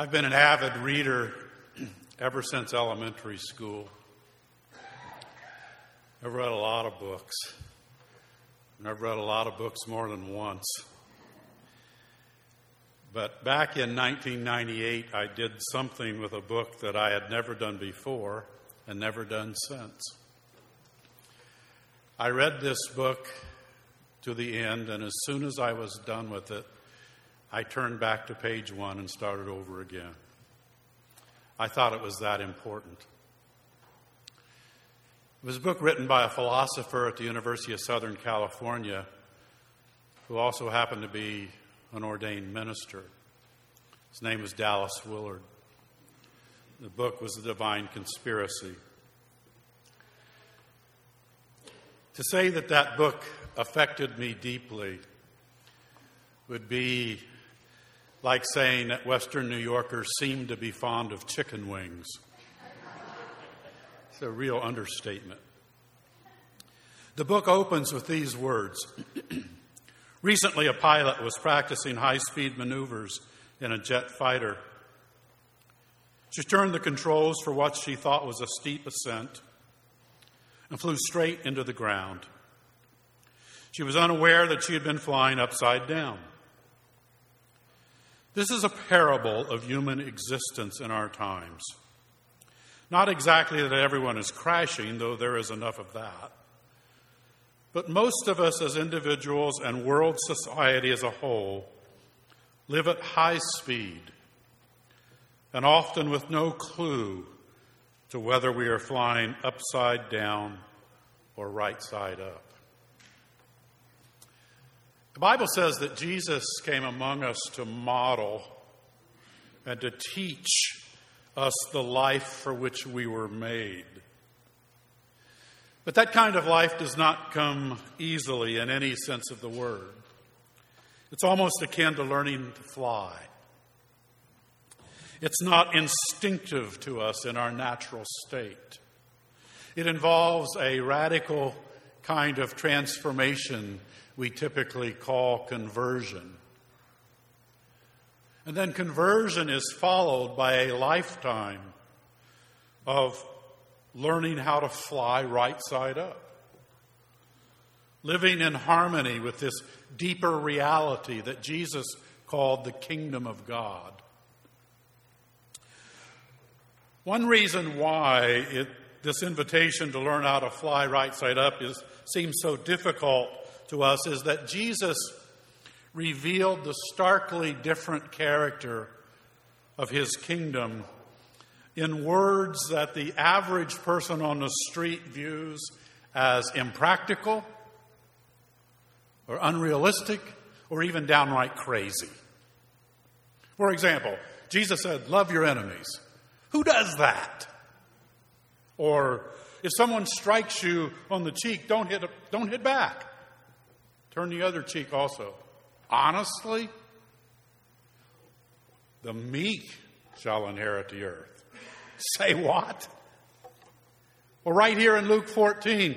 I've been an avid reader ever since elementary school. I've read a lot of books, and I've read a lot of books more than once. But back in 1998, I did something with a book that I had never done before and never done since. I read this book to the end, and as soon as I was done with it, I turned back to page one and started over again. I thought it was that important. It was a book written by a philosopher at the University of Southern California who also happened to be an ordained minister. His name was Dallas Willard. The book was The Divine Conspiracy. To say that that book affected me deeply would be like saying that Western New Yorkers seem to be fond of chicken wings. It's a real understatement. The book opens with these words. Recently, a pilot was practicing high-speed maneuvers in a jet fighter. She turned the controls for what she thought was a steep ascent and flew straight into the ground. She was unaware that she had been flying upside down. This is a parable of human existence in our times. Not exactly that everyone is crashing, though there is enough of that. But most of us as individuals and world society as a whole live at high speed and often with no clue to whether we are flying upside down or right side up. The Bible says that Jesus came among us to model and to teach us the life for which we were made. But that kind of life does not come easily in any sense of the word. It's almost akin to learning to fly. It's not instinctive to us in our natural state. It involves a radical kind of transformation we typically call conversion. And then conversion is followed by a lifetime of learning how to fly right side up, living in harmony with this deeper reality that Jesus called the kingdom of God. One reason why this invitation to learn how to fly right side up seems so difficult to us is that Jesus revealed the starkly different character of his kingdom in words that the average person on the street views as impractical or unrealistic or even downright crazy. For example, Jesus said, "Love your enemies." Who does that? Or if someone strikes you on the cheek, don't hit back. Turn the other cheek also. Honestly, the meek shall inherit the earth. Say what? Well, right here in Luke 14,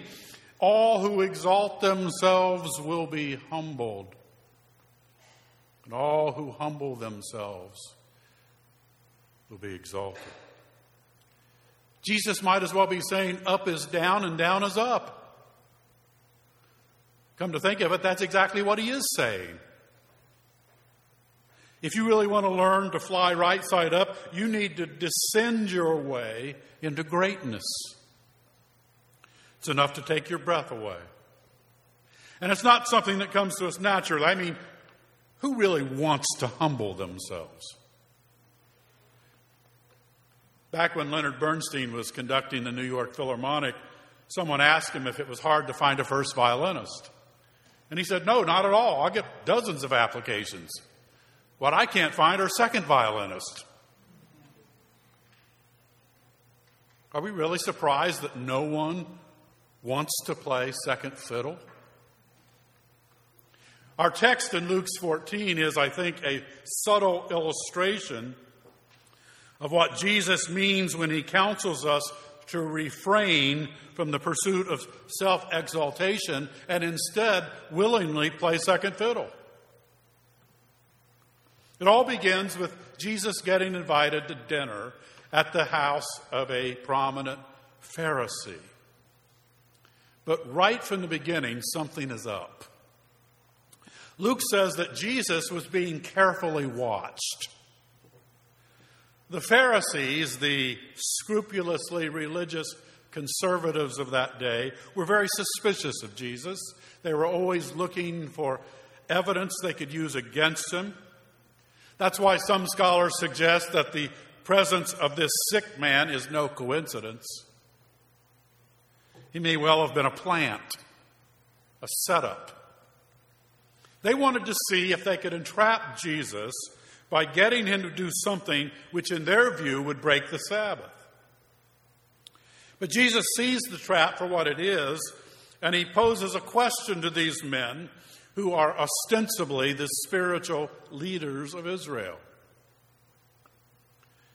all who exalt themselves will be humbled, and all who humble themselves will be exalted. Jesus might as well be saying up is down and down is up. Come to think of it, that's exactly what he is saying. If you really want to learn to fly right side up, you need to descend your way into greatness. It's enough to take your breath away. And it's not something that comes to us naturally. I mean, who really wants to humble themselves? Back when Leonard Bernstein was conducting the New York Philharmonic, someone asked him if it was hard to find a first violinist. And he said, "No, not at all. I get dozens of applications. What I can't find are second violinists." Are we really surprised that no one wants to play second fiddle? Our text in Luke 14 is, I think, a subtle illustration of what Jesus means when he counsels us to refrain from the pursuit of self-exaltation and instead willingly play second fiddle. It all begins with Jesus getting invited to dinner at the house of a prominent Pharisee. But right from the beginning, something is up. Luke says that Jesus was being carefully watched. The Pharisees, the scrupulously religious conservatives of that day, were very suspicious of Jesus. They were always looking for evidence they could use against him. That's why some scholars suggest that the presence of this sick man is no coincidence. He may well have been a plant, a setup. They wanted to see if they could entrap Jesus by getting him to do something which, in their view, would break the Sabbath. But Jesus sees the trap for what it is, and he poses a question to these men who are ostensibly the spiritual leaders of Israel.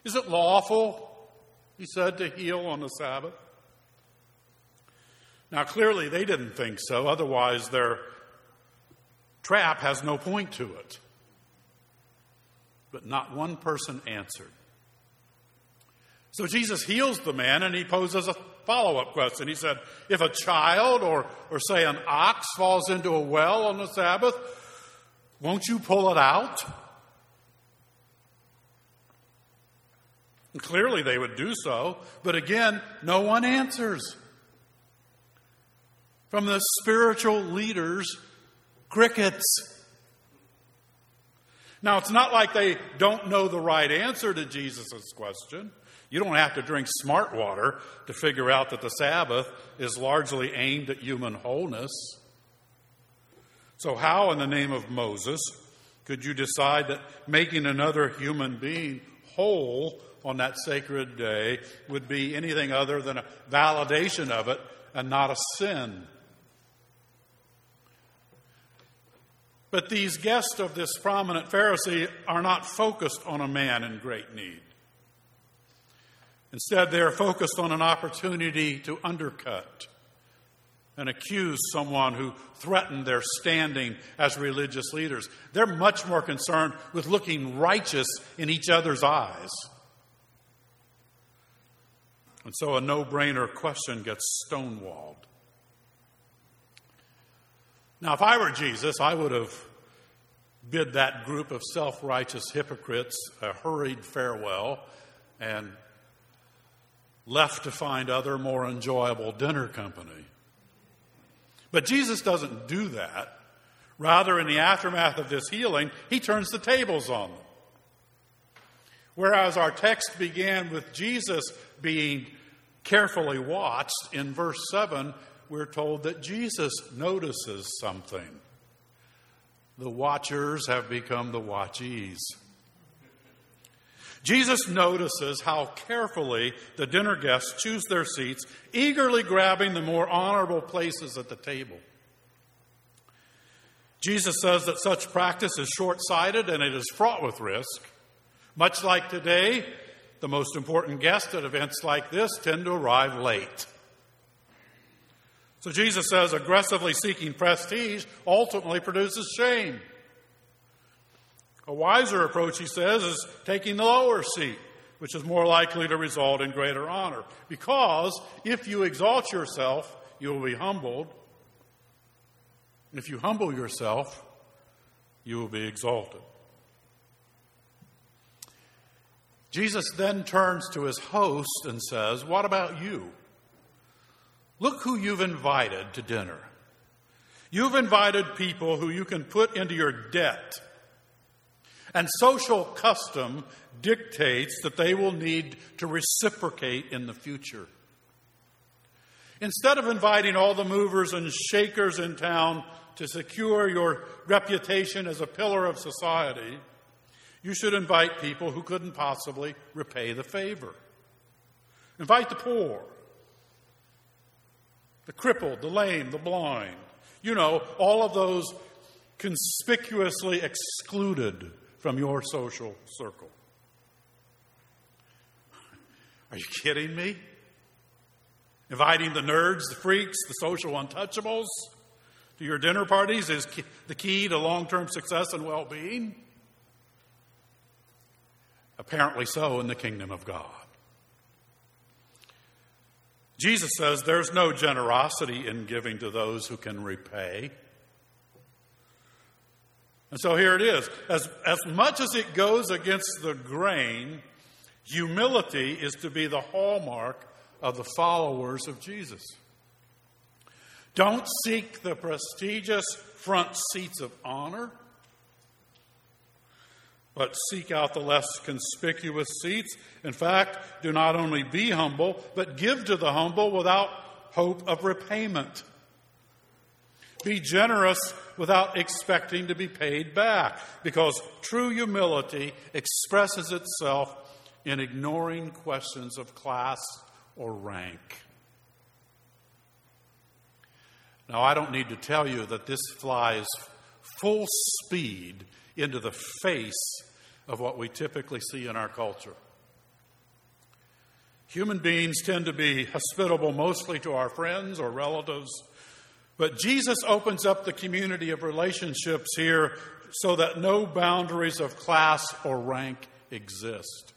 Is it lawful, he said, to heal on the Sabbath? Now, clearly they didn't think so. Otherwise, their trap has no point to it. But not one person answered. So Jesus heals the man, and he poses a follow-up question. He said, if a child or say an ox falls into a well on the Sabbath, won't you pull it out? And clearly they would do so, but again, no one answers. From the spiritual leaders, crickets. Now, it's not like they don't know the right answer to Jesus' question. You don't have to drink smart water to figure out that the Sabbath is largely aimed at human wholeness. So how in the name of Moses could you decide that making another human being whole on that sacred day would be anything other than a validation of it and not a sin? But these guests of this prominent Pharisee are not focused on a man in great need. Instead, they are focused on an opportunity to undercut and accuse someone who threatened their standing as religious leaders. They're much more concerned with looking righteous in each other's eyes. And so a no-brainer question gets stonewalled. Now, if I were Jesus, I would have bid that group of self-righteous hypocrites a hurried farewell and left to find other, more enjoyable dinner company. But Jesus doesn't do that. Rather, in the aftermath of this healing, he turns the tables on them. Whereas our text began with Jesus being carefully watched, in verse 7, we're told that Jesus notices something. The watchers have become the watchees. Jesus notices how carefully the dinner guests choose their seats, eagerly grabbing the more honorable places at the table. Jesus says that such practice is short-sighted and it is fraught with risk. Much like today, the most important guests at events like this tend to arrive late. So Jesus says aggressively seeking prestige ultimately produces shame. A wiser approach, he says, is taking the lower seat, which is more likely to result in greater honor. Because if you exalt yourself, you will be humbled. If you humble yourself, you will be exalted. Jesus then turns to his host and says, what about you? Look who you've invited to dinner. You've invited people who you can put into your debt. And social custom dictates that they will need to reciprocate in the future. Instead of inviting all the movers and shakers in town to secure your reputation as a pillar of society, you should invite people who couldn't possibly repay the favor. Invite the poor, the crippled, the lame, the blind. You know, all of those conspicuously excluded from your social circle. Are you kidding me? Inviting the nerds, the freaks, the social untouchables to your dinner parties is the key to long-term success and well-being? Apparently so in the kingdom of God. Jesus says there's no generosity in giving to those who can repay. And so here it is. As much as it goes against the grain, humility is to be the hallmark of the followers of Jesus. Don't seek the prestigious front seats of honor, but seek out the less conspicuous seats. In fact, do not only be humble, but give to the humble without hope of repayment. Be generous without expecting to be paid back, because true humility expresses itself in ignoring questions of class or rank. Now, I don't need to tell you that this flies full speed into the face of what we typically see in our culture. Human beings tend to be hospitable mostly to our friends or relatives, but Jesus opens up the community of relationships here so that no boundaries of class or rank exist.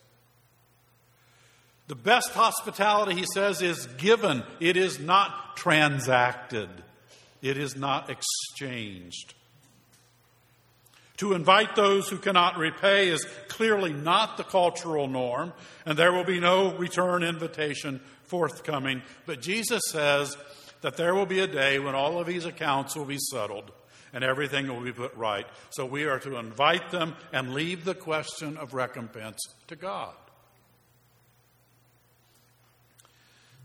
The best hospitality, he says, is given. It is not transacted. It is not exchanged. To invite those who cannot repay is clearly not the cultural norm, and there will be no return invitation forthcoming. But Jesus says that there will be a day when all of these accounts will be settled and everything will be put right. So we are to invite them and leave the question of recompense to God.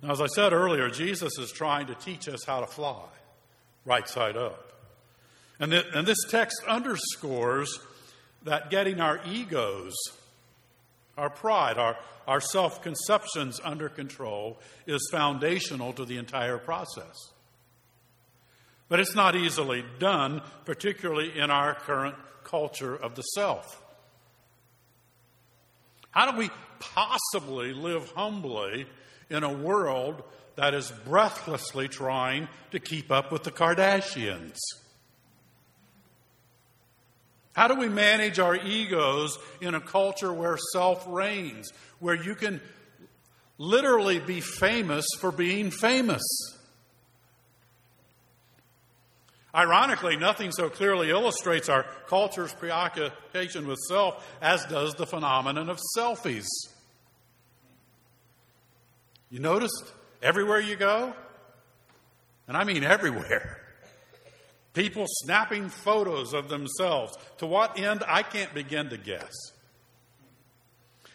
Now, as I said earlier, Jesus is trying to teach us how to fly right side up. And this text underscores that getting our egos, our pride, our self-conceptions under control is foundational to the entire process. But it's not easily done, particularly in our current culture of the self. How do we possibly live humbly in a world that is breathlessly trying to keep up with the Kardashians? How do we manage our egos in a culture where self reigns, where you can literally be famous for being famous? Ironically, nothing so clearly illustrates our culture's preoccupation with self as does the phenomenon of selfies. You noticed everywhere you go? And I mean everywhere. People snapping photos of themselves. To what end, I can't begin to guess.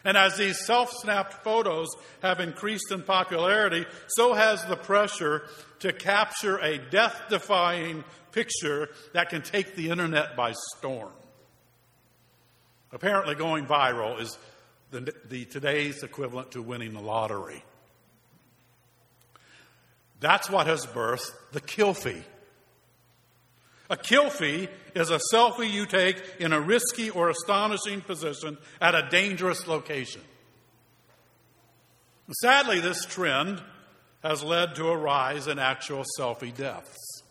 And as these self-snapped photos have increased in popularity, so has the pressure to capture a death-defying picture that can take the internet by storm. Apparently going viral is the today's equivalent to winning the lottery. That's what has birthed the Kilfie. A Kilfie is a selfie you take in a risky or astonishing position at a dangerous location. Sadly, this trend has led to a rise in actual selfie deaths.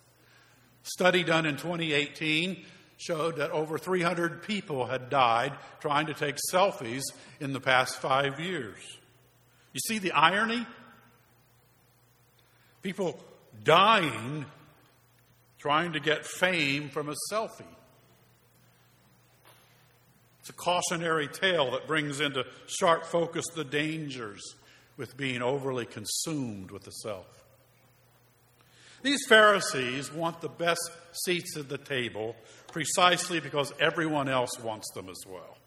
A study done in 2018 showed that over 300 people had died trying to take selfies in the past 5 years. You see the irony? People dying trying to get fame from a selfie. It's a cautionary tale that brings into sharp focus the dangers with being overly consumed with the self. These Pharisees want the best seats at the table precisely because everyone else wants them as well.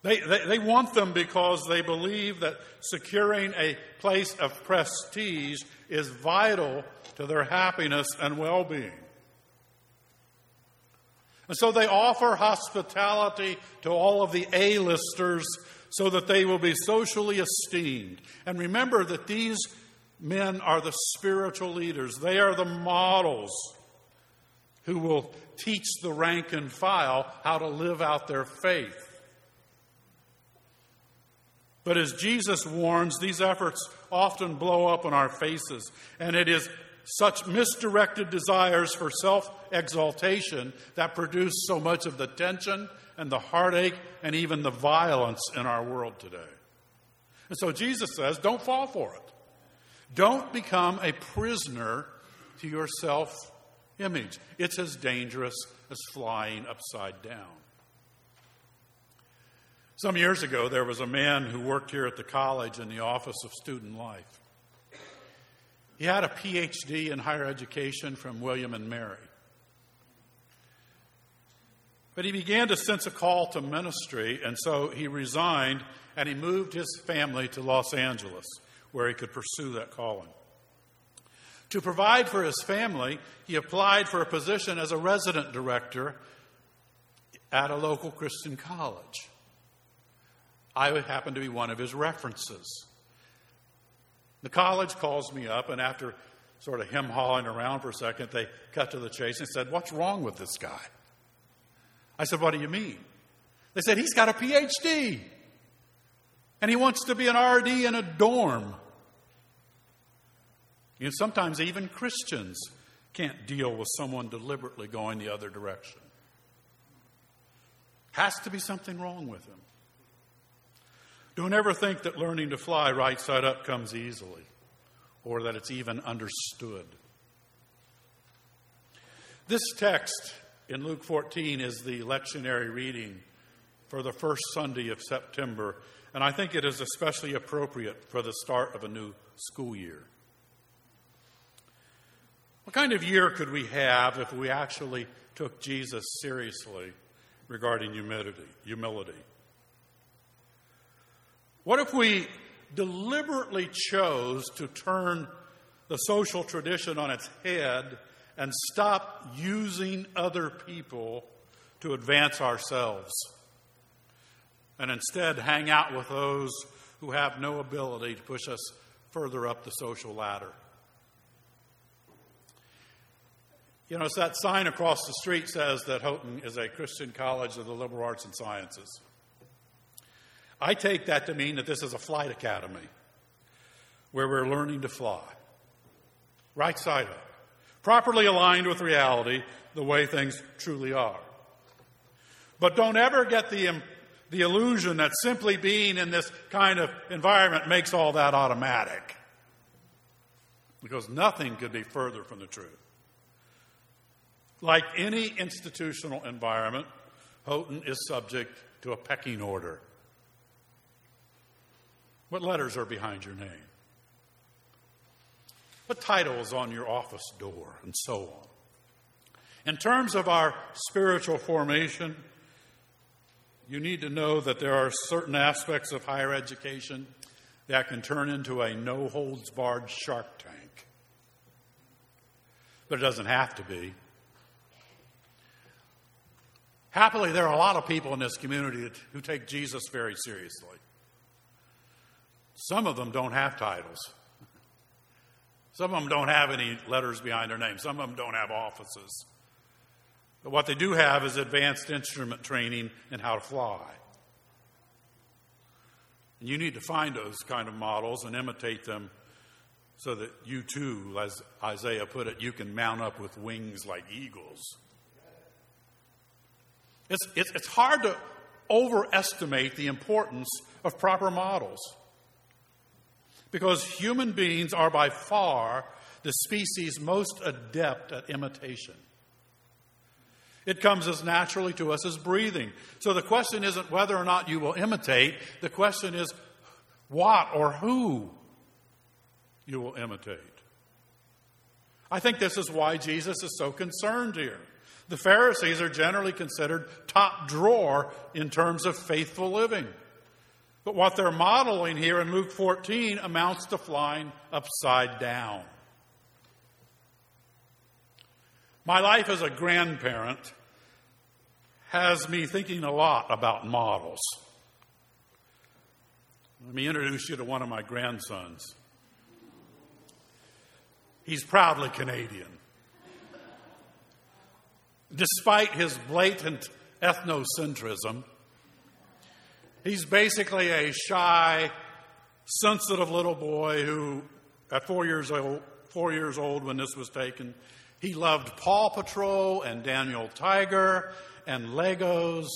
They want them because they believe that securing a place of prestige is vital to their happiness and well-being. And so they offer hospitality to all of the A-listers so that they will be socially esteemed. And remember that these men are the spiritual leaders. They are the models who will teach the rank and file how to live out their faith. But as Jesus warns, these efforts often blow up in our faces, and it is such misdirected desires for self-exaltation that produce so much of the tension and the heartache and even the violence in our world today. And so Jesus says, don't fall for it. Don't become a prisoner to your self-image. It's as dangerous as flying upside down. Some years ago, there was a man who worked here at the college in the Office of Student Life. He had a Ph.D. in higher education from William and Mary. But he began to sense a call to ministry, and so he resigned, and he moved his family to Los Angeles, where he could pursue that calling. To provide for his family, he applied for a position as a resident director at a local Christian college. I happened to be one of his references. The college calls me up, and after sort of him-hawing around for a second, they cut to the chase and said, "What's wrong with this guy?" I said, "What do you mean?" They said, "He's got a Ph.D., and he wants to be an R.D. in a dorm." You know, sometimes even Christians can't deal with someone deliberately going the other direction. Has to be something wrong with him. Don't ever think that learning to fly right side up comes easily, or that it's even understood. This text in Luke 14 is the lectionary reading for the first Sunday of September, and I think it is especially appropriate for the start of a new school year. What kind of year could we have if we actually took Jesus seriously regarding humility? What if we deliberately chose to turn the social tradition on its head and stop using other people to advance ourselves, and instead hang out with those who have no ability to push us further up the social ladder? You know, it's that sign across the street says that Houghton is a Christian college of the liberal arts and sciences. I take that to mean that this is a flight academy where we're learning to fly, right side up, properly aligned with reality, the way things truly are. But don't ever get the illusion that simply being in this kind of environment makes all that automatic, because nothing could be further from the truth. Like any institutional environment, Houghton is subject to a pecking order. What letters are behind your name? What title is on your office door, and so on? In terms of our spiritual formation, you need to know that there are certain aspects of higher education that can turn into a no-holds-barred shark tank. But it doesn't have to be. Happily, there are a lot of people in this community who take Jesus very seriously. Some of them don't have titles. Some of them don't have any letters behind their name. Some of them don't have offices. But what they do have is advanced instrument training in how to fly. And you need to find those kind of models and imitate them so that you too, as Isaiah put it, you can mount up with wings like eagles. It's hard to overestimate the importance of proper models, because human beings are by far the species most adept at imitation. It comes as naturally to us as breathing. So the question isn't whether or not you will imitate. The question is what or who you will imitate. I think this is why Jesus is so concerned here. The Pharisees are generally considered top drawer in terms of faithful living. But what they're modeling here in Luke 14 amounts to flying upside down. My life as a grandparent has me thinking a lot about models. Let me introduce you to one of my grandsons. He's proudly Canadian. Despite his blatant ethnocentrism, he's basically a shy, sensitive little boy who, at 4 years old, 4 years old when this was taken. He loved Paw Patrol and Daniel Tiger and Legos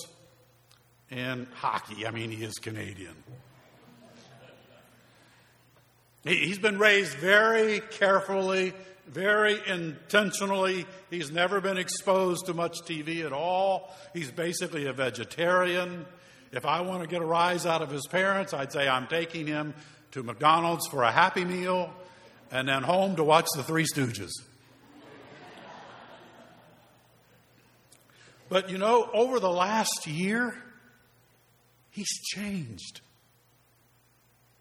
and hockey. I mean, he is Canadian. He's been raised very carefully, very intentionally. He's never been exposed to much TV at all. He's basically a vegetarian. If I want to get a rise out of his parents, I'd say I'm taking him to McDonald's for a Happy Meal and then home to watch the Three Stooges. But, you know, over the last year, he's changed.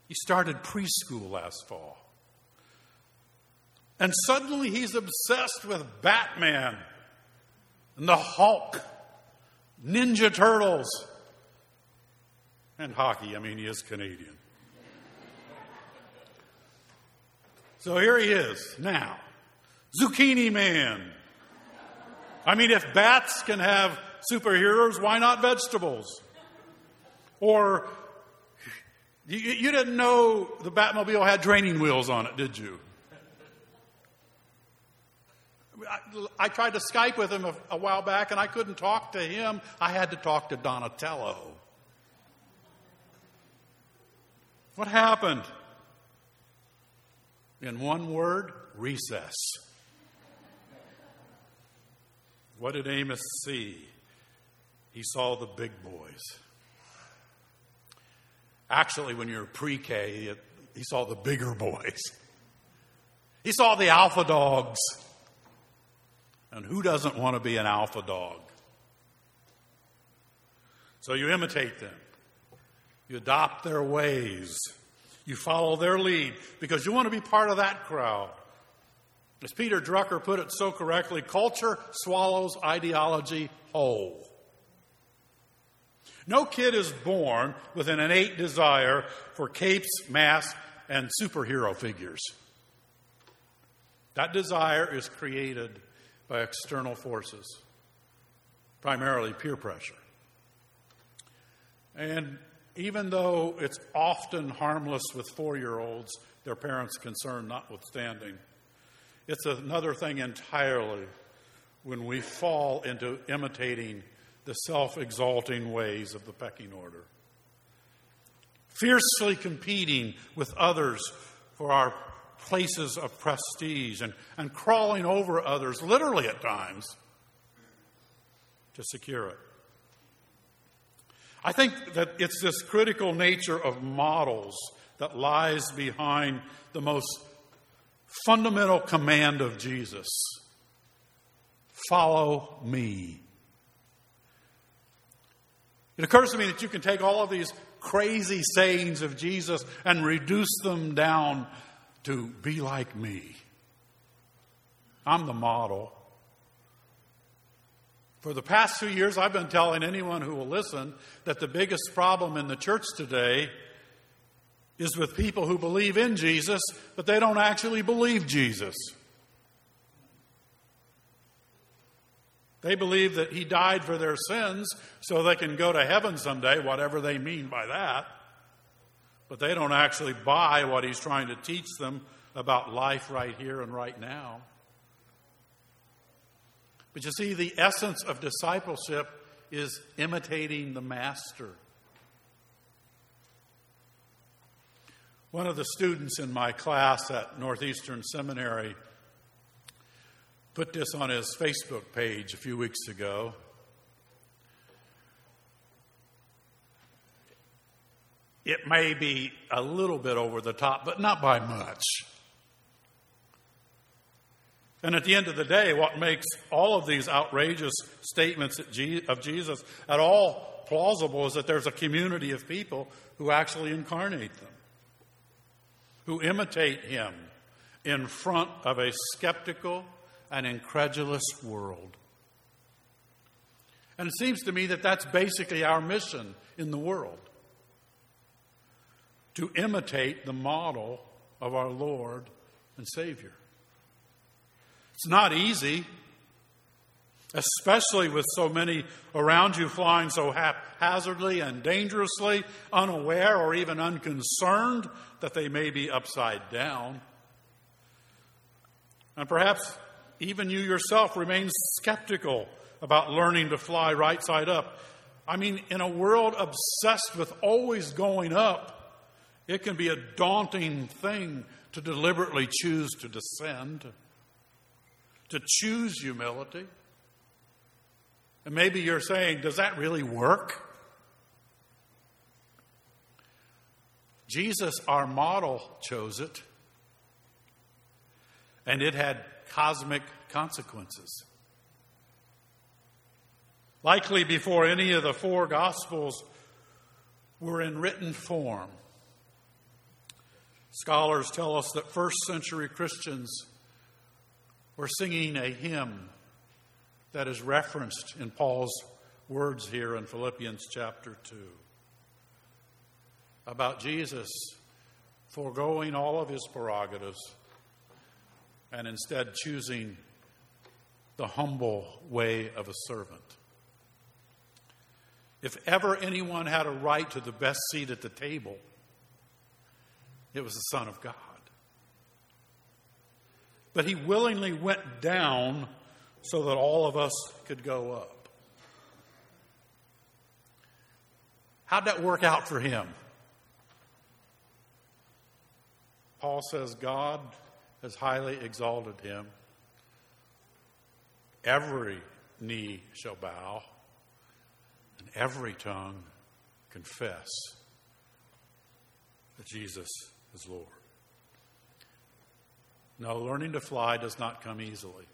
He started preschool last fall. And suddenly he's obsessed with Batman and the Hulk, Ninja Turtles, and hockey. I mean, he is Canadian. So here he is now, Zucchini Man. I mean, if bats can have superheroes, why not vegetables? Or you didn't know the Batmobile had training wheels on it, did you? I tried to Skype with him a while back, and I couldn't talk to him. I had to talk to Donatello. What happened? In one word, recess. What did Amos see? He saw the big boys. Actually, when you're pre-K, he saw the bigger boys. He saw the alpha dogs. And who doesn't want to be an alpha dog? So you imitate them. You adopt their ways. You follow their lead because you want to be part of that crowd. As Peter Drucker put it so correctly, culture swallows ideology whole. No kid is born with an innate desire for capes, masks, and superhero figures. That desire is created by external forces, primarily peer pressure. And even though it's often harmless with 4-year-olds, their parents' concern notwithstanding, it's another thing entirely when we fall into imitating the self-exalting ways of the pecking order, fiercely competing with others for our places of prestige and crawling over others, literally at times, to secure it. I think that it's this critical nature of models that lies behind the most fundamental command of Jesus: follow me. It occurs to me that you can take all of these crazy sayings of Jesus and reduce them down to be like me. I'm the model. For the past 2 years, I've been telling anyone who will listen that the biggest problem in the church today is with people who believe in Jesus, but they don't actually believe Jesus. They believe that he died for their sins so they can go to heaven someday, whatever they mean by that. But they don't actually buy what he's trying to teach them about life right here and right now. But you see, the essence of discipleship is imitating the master. One of the students in my class at Northeastern Seminary put this on his Facebook page a few weeks ago. It may be a little bit over the top, but not by much. And at the end of the day, what makes all of these outrageous statements of Jesus at all plausible is that there's a community of people who actually incarnate them, who imitate him in front of a skeptical and incredulous world. And it seems to me that that's basically our mission in the world: to imitate the model of our Lord and Savior. It's not easy, especially with so many around you flying so haphazardly and dangerously, unaware or even unconcerned that they may be upside down. And perhaps even you yourself remain skeptical about learning to fly right side up. I mean, in a world obsessed with always going up, it can be a daunting thing to deliberately choose to descend, to choose humility. And maybe you're saying, does that really work? Jesus, our model, chose it. And it had cosmic consequences. Likely before any of the four Gospels were in written form. Scholars tell us that first century Christians were singing a hymn that is referenced in Paul's words here in Philippians chapter 2. About Jesus foregoing all of his prerogatives and instead choosing the humble way of a servant. If ever anyone had a right to the best seat at the table, it was the Son of God. But he willingly went down so that all of us could go up. How'd that work out for him? Paul says, God has highly exalted him. Every knee shall bow, and every tongue confess that Jesus is Lord. No, learning to fly does not come easily.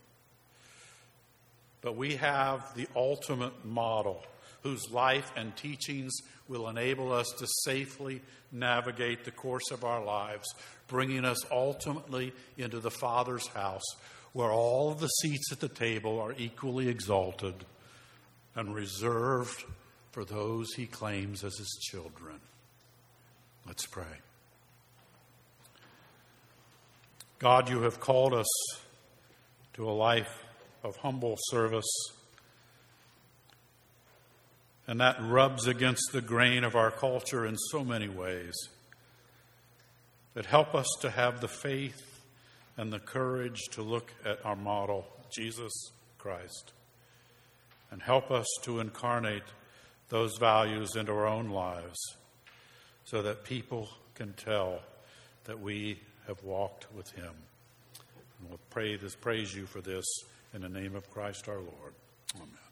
But we have the ultimate model whose life and teachings will enable us to safely navigate the course of our lives, bringing us ultimately into the Father's house, where all of the seats at the table are equally exalted and reserved for those he claims as his children. Let's pray. God, you have called us to a life of humble service, and that rubs against the grain of our culture in so many ways. But help us to have the faith and the courage to look at our model, Jesus Christ, and help us to incarnate those values into our own lives so that people can tell that we have walked with him. And we'll praise you for this in the name of Christ our Lord. Amen.